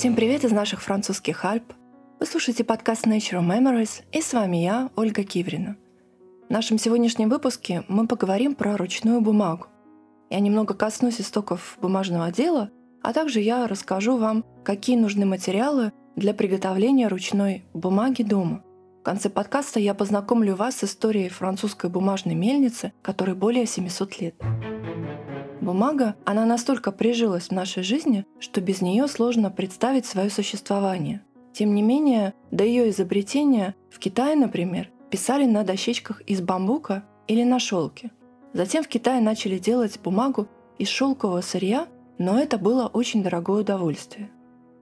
Всем привет из наших французских Альп. Вы слушаете подкаст Natural Memories, и с вами я, Ольга Киврина. В нашем сегодняшнем выпуске мы поговорим про ручную бумагу. Я немного коснусь истоков бумажного дела, а также я расскажу вам, какие нужны материалы для приготовления ручной бумаги дома. В конце подкаста я познакомлю вас с историей французской бумажной мельницы, которой более 700 лет. Бумага, она настолько прижилась в нашей жизни, что без нее сложно представить свое существование. Тем не менее, до ее изобретения в Китае, например, писали на дощечках из бамбука или на шелке. Затем в Китае начали делать бумагу из шелкового сырья, но это было очень дорогое удовольствие.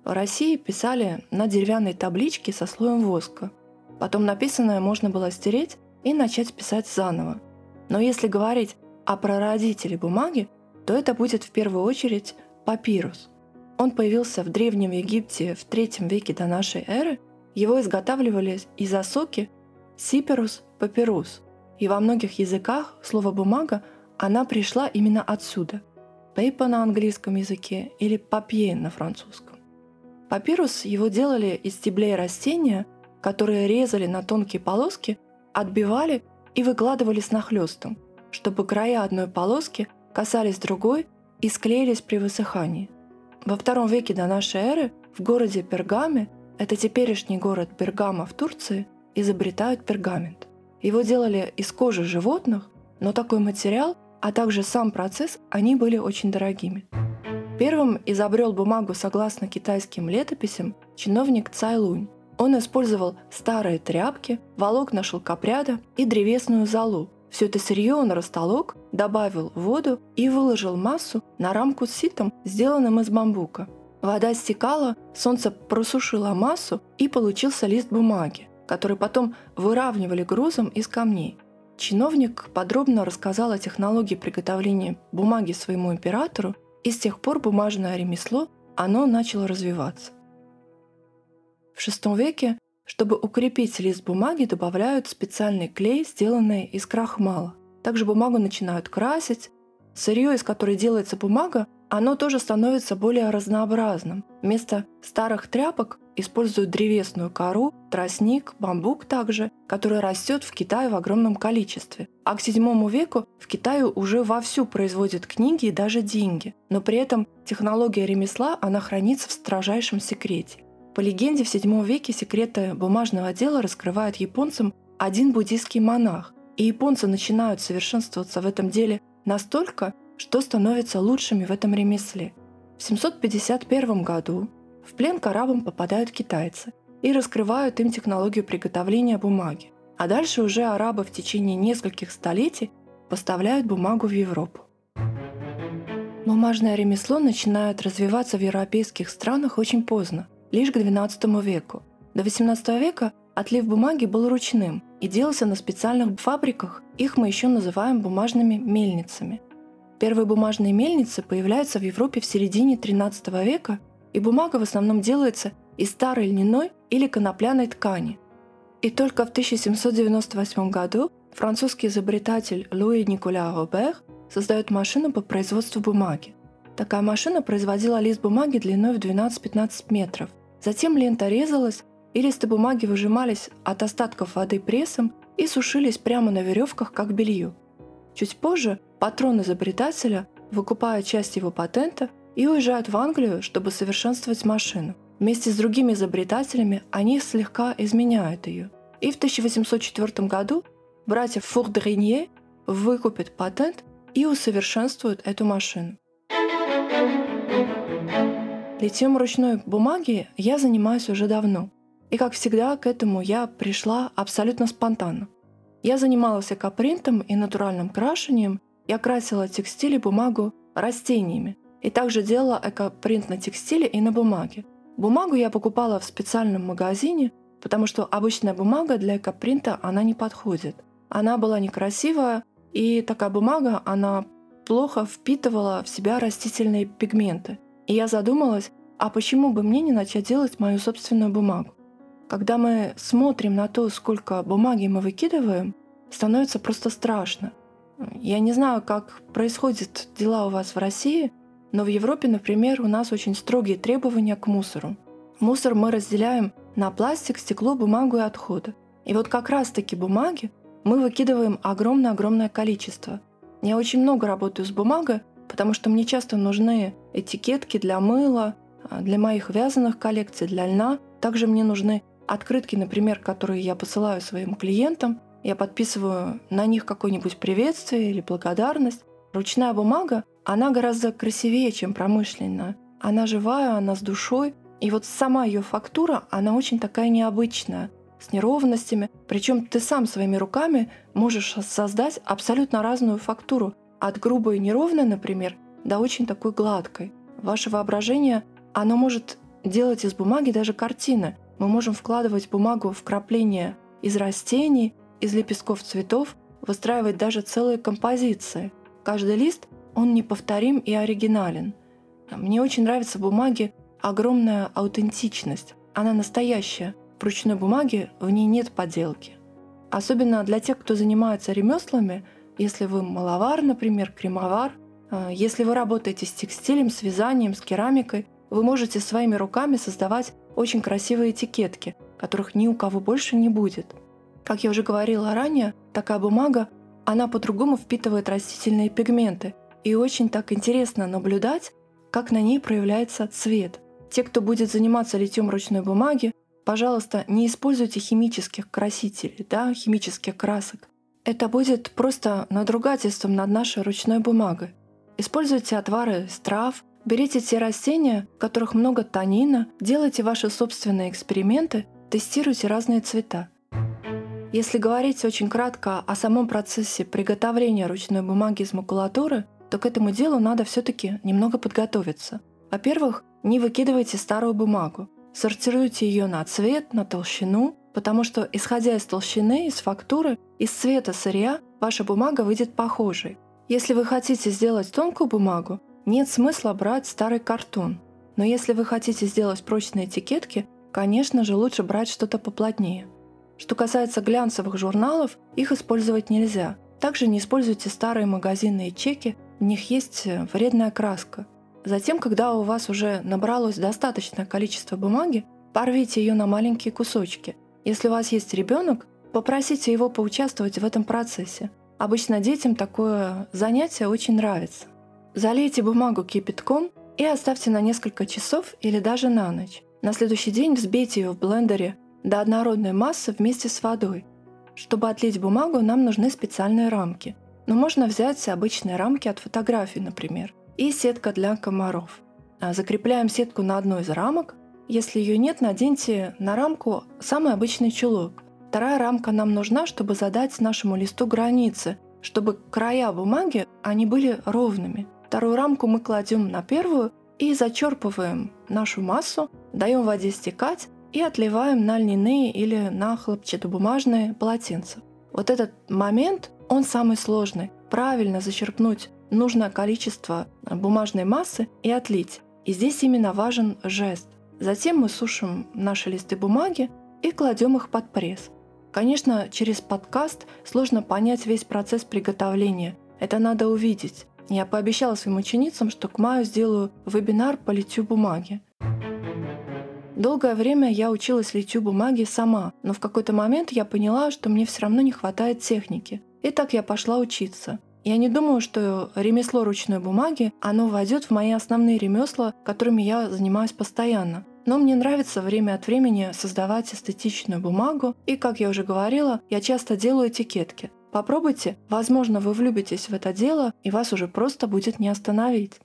В России писали на деревянной табличке со слоем воска. Потом написанное можно было стереть и начать писать заново. Но если говорить о прародителе бумаги, то это будет в первую очередь папирус. Он появился в Древнем Египте в III веке до нашей эры. Его изготавливали из осоки сиперус папирус. И во многих языках слово «бумага» она пришла именно отсюда. Paper на английском языке или papier на французском. Папирус его делали из стеблей растения, которые резали на тонкие полоски, отбивали и выкладывали с нахлёстом, чтобы края одной полоски касались другой и склеились при высыхании. Во II веке до нашей эры в городе Пергаме, это теперешний город Пергама в Турции, изобретают пергамент. Его делали из кожи животных, но такой материал, а также сам процесс, они были очень дорогими. Первым изобрел бумагу согласно китайским летописям чиновник Цай Лунь. Он использовал старые тряпки, волокна шелкопряда и древесную золу. Все это сырье он растолок, добавил воду и выложил массу на рамку с ситом, сделанным из бамбука. Вода стекала, солнце просушило массу, и получился лист бумаги, который потом выравнивали грузом из камней. Чиновник подробно рассказал о технологии приготовления бумаги своему императору, и с тех пор бумажное ремесло, оно начало развиваться. В VI веке, чтобы укрепить лист бумаги, добавляют специальный клей, сделанный из крахмала. Также бумагу начинают красить. Сырье, из которой делается бумага, оно тоже становится более разнообразным. Вместо старых тряпок используют древесную кору, тростник, бамбук также, который растет в Китае в огромном количестве. А к VII веку в Китае уже вовсю производят книги и даже деньги. Но при этом технология ремесла, она хранится в строжайшем секрете. По легенде, в VII веке секреты бумажного дела раскрывает японцам один буддийский монах, и японцы начинают совершенствоваться в этом деле настолько, что становятся лучшими в этом ремесле. В 751 году в плен к арабам попадают китайцы и раскрывают им технологию приготовления бумаги. А дальше уже арабы в течение нескольких столетий поставляют бумагу в Европу. Бумажное ремесло начинает развиваться в европейских странах очень поздно, лишь к XII веку. До XVIII века отлив бумаги был ручным и делался на специальных фабриках, их мы еще называем бумажными мельницами. Первые бумажные мельницы появляются в Европе в середине XIII века, и бумага в основном делается из старой льняной или конопляной ткани. И только в 1798 году французский изобретатель Луи Николя Робер создает машину по производству бумаги. Такая машина производила лист бумаги длиной в 12-15 метров. Затем лента резалась, и листы бумаги выжимались от остатков воды прессом и сушились прямо на веревках, как белье. Чуть позже патрон изобретателя выкупает часть его патента и уезжает в Англию, чтобы совершенствовать машину. Вместе с другими изобретателями они слегка изменяют ее. И в 1804 году братья Фурдринье выкупят патент и усовершенствуют эту машину. Литьем ручной бумаги я занимаюсь уже давно. И, как всегда, к этому я пришла абсолютно спонтанно. Я занималась экопринтом и натуральным крашением. Я красила текстиль и бумагу растениями. И также делала экопринт на текстиле и на бумаге. Бумагу я покупала в специальном магазине, потому что обычная бумага для экопринта, она не подходит. Она была некрасивая, и такая бумага, она плохо впитывала в себя растительные пигменты. И я задумалась, а почему бы мне не начать делать мою собственную бумагу? Когда мы смотрим на то, сколько бумаги мы выкидываем, становится просто страшно. Я не знаю, как происходят дела у вас в России, но в Европе, например, у нас очень строгие требования к мусору. Мусор мы разделяем на пластик, стекло, бумагу и отходы. И вот как раз-таки бумаги мы выкидываем огромное-огромное количество. Я очень много работаю с бумагой, потому что мне часто нужны этикетки для мыла, для моих вязаных коллекций, для льна. Также мне нужны открытки, например, которые я посылаю своим клиентам. Я подписываю на них какое-нибудь приветствие или благодарность. Ручная бумага, она гораздо красивее, чем промышленная. Она живая, она с душой. И вот сама ее фактура, она очень такая необычная, с неровностями. Причем ты сам своими руками можешь создать абсолютно разную фактуру. От грубой и неровной, например, до очень такой гладкой. Ваше воображение, оно может делать из бумаги даже картины. Мы можем вкладывать бумагу в крапления из растений, из лепестков цветов, выстраивать даже целые композиции. Каждый лист, он неповторим и оригинален. Мне очень нравится в бумаге огромная аутентичность. Она настоящая. В ручной бумаге в ней нет подделки. Особенно для тех, кто занимается ремеслами, если вы маловар, например, кремовар, если вы работаете с текстилем, с вязанием, с керамикой, вы можете своими руками создавать очень красивые этикетки, которых ни у кого больше не будет. Как я уже говорила ранее, такая бумага, она по-другому впитывает растительные пигменты. И очень так интересно наблюдать, как на ней проявляется цвет. Те, кто будет заниматься литьем ручной бумаги, пожалуйста, не используйте химических красителей, химических красок. Это будет просто надругательством над нашей ручной бумагой. Используйте отвары из трав, берите те растения, в которых много танина, делайте ваши собственные эксперименты, тестируйте разные цвета. Если говорить очень кратко о самом процессе приготовления ручной бумаги из макулатуры, то к этому делу надо все-таки немного подготовиться. Во-первых, не выкидывайте старую бумагу. Сортируйте ее на цвет, на толщину, потому что, исходя из толщины, из фактуры, из цвета сырья, ваша бумага выйдет похожей. Если вы хотите сделать тонкую бумагу, нет смысла брать старый картон. Но если вы хотите сделать прочные этикетки, конечно же, лучше брать что-то поплотнее. Что касается глянцевых журналов, их использовать нельзя. Также не используйте старые магазинные чеки, в них есть вредная краска. Затем, когда у вас уже набралось достаточное количество бумаги, порвите ее на маленькие кусочки. Если у вас есть ребенок, попросите его поучаствовать в этом процессе. Обычно детям такое занятие очень нравится. Залейте бумагу кипятком и оставьте на несколько часов или даже на ночь. На следующий день взбейте ее в блендере до однородной массы вместе с водой. Чтобы отлить бумагу, нам нужны специальные рамки. Но можно взять обычные рамки от фотографий, например, и сетка для комаров. Закрепляем сетку на одну из рамок. Если ее нет, наденьте на рамку самый обычный чулок. Вторая рамка нам нужна, чтобы задать нашему листу границы, чтобы края бумаги, они были ровными. Вторую рамку мы кладем на первую и зачерпываем нашу массу, даем воде стекать, и отливаем на льняные или на хлопчатобумажные полотенца. Вот этот момент, он самый сложный. Правильно зачерпнуть нужное количество бумажной массы и отлить. И здесь именно важен жест. Затем мы сушим наши листы бумаги и кладем их под пресс. Конечно, через подкаст сложно понять весь процесс приготовления. Это надо увидеть. Я пообещала своим ученицам, что к маю сделаю вебинар по литью бумаги. Долгое время я училась литью бумаги сама, но в какой-то момент я поняла, что мне все равно не хватает техники. И так я пошла учиться. Я не думаю, что ремесло ручной бумаги, оно войдет в мои основные ремесла, которыми я занимаюсь постоянно. Но мне нравится время от времени создавать эстетичную бумагу, и, как я уже говорила, я часто делаю этикетки. Попробуйте, возможно, вы влюбитесь в это дело, и вас уже просто будет не остановить.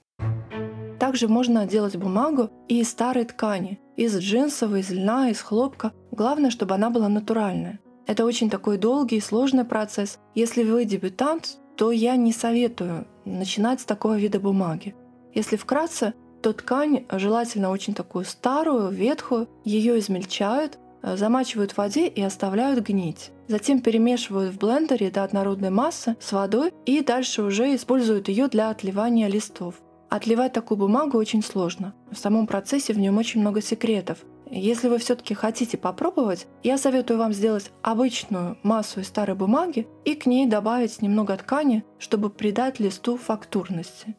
Также можно делать бумагу и из старой ткани, из джинсовой, из льна, из хлопка. Главное, чтобы она была натуральная. Это очень такой долгий и сложный процесс. Если вы дебютант, то я не советую начинать с такого вида бумаги. Если вкратце, то ткань, желательно очень такую старую, ветхую, ее измельчают, замачивают в воде и оставляют гнить. Затем перемешивают в блендере до однородной массы с водой и дальше уже используют ее для отливания листов. Отливать такую бумагу очень сложно. В самом процессе в нем очень много секретов. Если вы все-таки хотите попробовать, я советую вам сделать обычную массу из старой бумаги и к ней добавить немного ткани, чтобы придать листу фактурности.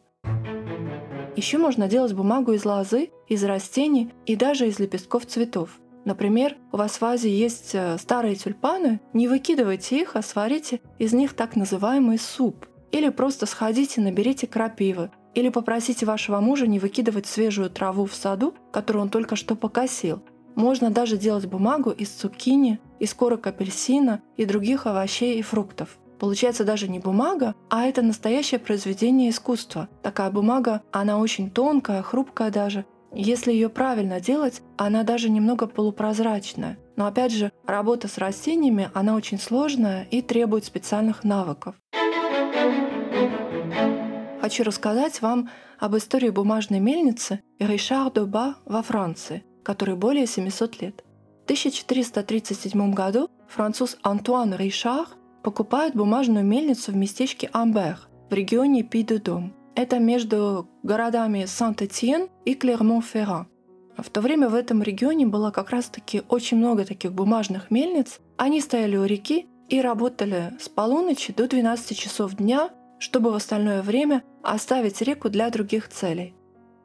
Еще можно делать бумагу из лозы, из растений и даже из лепестков цветов. Например, у вас в вазе есть старые тюльпаны, не выкидывайте их, а сварите из них так называемый суп. Или просто сходите, наберите крапивы. Или попросите вашего мужа не выкидывать свежую траву в саду, которую он только что покосил. Можно даже делать бумагу из цукини, из корок апельсина и других овощей и фруктов. Получается даже не бумага, а это настоящее произведение искусства. Такая бумага, она очень тонкая, хрупкая даже. Если ее правильно делать, она даже немного полупрозрачная. Но опять же, работа с растениями, она очень сложная и требует специальных навыков. Хочу рассказать вам об истории бумажной мельницы Ришар-де-Ба во Франции, которой более 700 лет. В 1437 году француз Антуан Ришар покупает бумажную мельницу в местечке Амбер в регионе Пи-де-Дом. Это между городами Saint-Etienne и Clermont-Ferrand. В то время в этом регионе было как раз-таки очень много таких бумажных мельниц. Они стояли у реки и работали с полуночи до 12 часов дня, чтобы в остальное время оставить реку для других целей.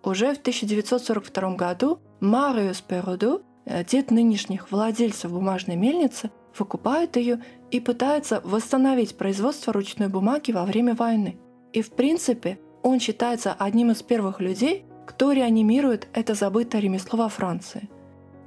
Уже в 1942 году Мариус Пероду, дед нынешних владельцев бумажной мельницы, выкупает ее и пытается восстановить производство ручной бумаги во время войны. И в принципе он считается одним из первых людей, кто реанимирует это забытое ремесло во Франции.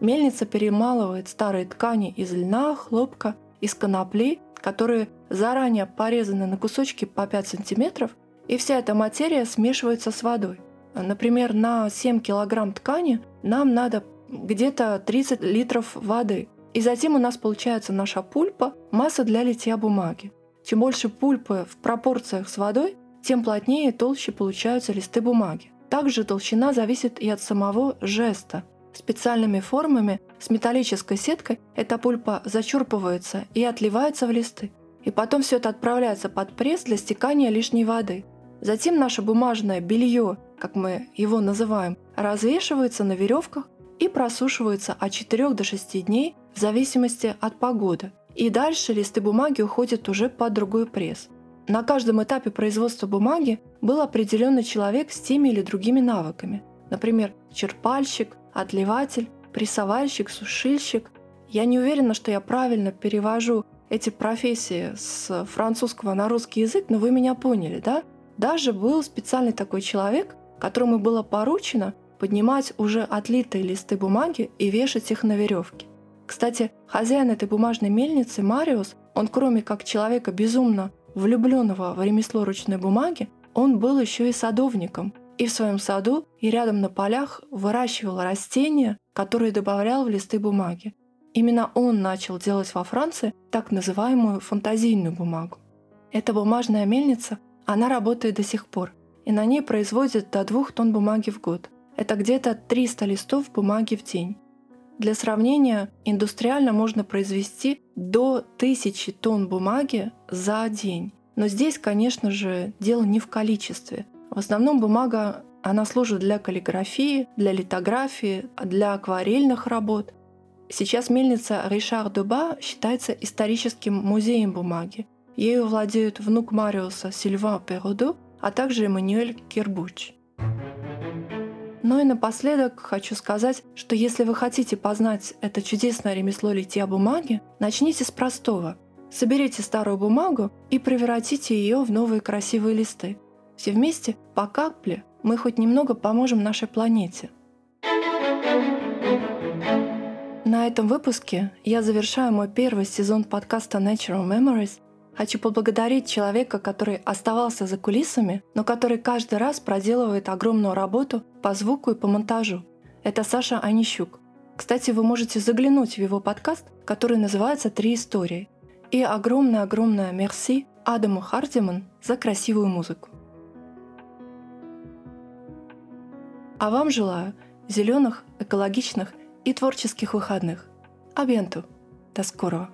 Мельница перемалывает старые ткани из льна, хлопка, из конопли, которые заранее порезаны на кусочки по 5 см, и вся эта материя смешивается с водой. Например, на 7 кг ткани нам надо где-то 30 литров воды. И затем у нас получается наша пульпа, масса для литья бумаги. Чем больше пульпы в пропорциях с водой, тем плотнее и толще получаются листы бумаги. Также толщина зависит и от самого жеста. Специальными формами с металлической сеткой эта пульпа зачерпывается и отливается в листы. И потом все это отправляется под пресс для стекания лишней воды. Затем наше бумажное белье, как мы его называем, развешивается на веревках и просушивается от 4 до 6 дней в зависимости от погоды. И дальше листы бумаги уходят уже под другой пресс. На каждом этапе производства бумаги был определенный человек с теми или другими навыками. Например, черпальщик, отливатель, прессовальщик, сушильщик. Я не уверена, что я правильно перевожу эти профессии с французского на русский язык, но вы меня поняли, да? Даже был специальный такой человек, которому было поручено поднимать уже отлитые листы бумаги и вешать их на веревке. Кстати, хозяин этой бумажной мельницы Мариус, он кроме как человека безумно влюбленного в ремесло ручной бумаги, он был еще и садовником. И в своем саду, и рядом на полях выращивал растения, которые добавлял в листы бумаги. Именно он начал делать во Франции так называемую фантазийную бумагу. Эта бумажная мельница, она работает до сих пор, и на ней производят до 2 тонн бумаги в год. Это где-то 300 листов бумаги в день. Для сравнения, индустриально можно произвести до 1000 тонн бумаги за день. Но здесь, конечно же, дело не в количестве. В основном бумага, она служит для каллиграфии, для литографии, для акварельных работ. Сейчас мельница Ришар-де-Ба считается историческим музеем бумаги. Ею владеют внук Мариуса Сильван Перодо, а также Эммануэль Кирбуч. Ну и напоследок хочу сказать, что если вы хотите познать это чудесное ремесло литья бумаги, начните с простого. Соберите старую бумагу и превратите ее в новые красивые листы. Все вместе, по капле, мы хоть немного поможем нашей планете. На этом выпуске я завершаю мой первый сезон подкаста Natural Memories. Хочу поблагодарить человека, который оставался за кулисами, но который каждый раз проделывает огромную работу по звуку и по монтажу. Это Саша Анищук. Кстати, вы можете заглянуть в его подкаст, который называется «Три истории». И огромное-огромное мерси Адаму Хардиман за красивую музыку. А вам желаю зеленых, экологичных и творческих выходных. А бенту. До скорого.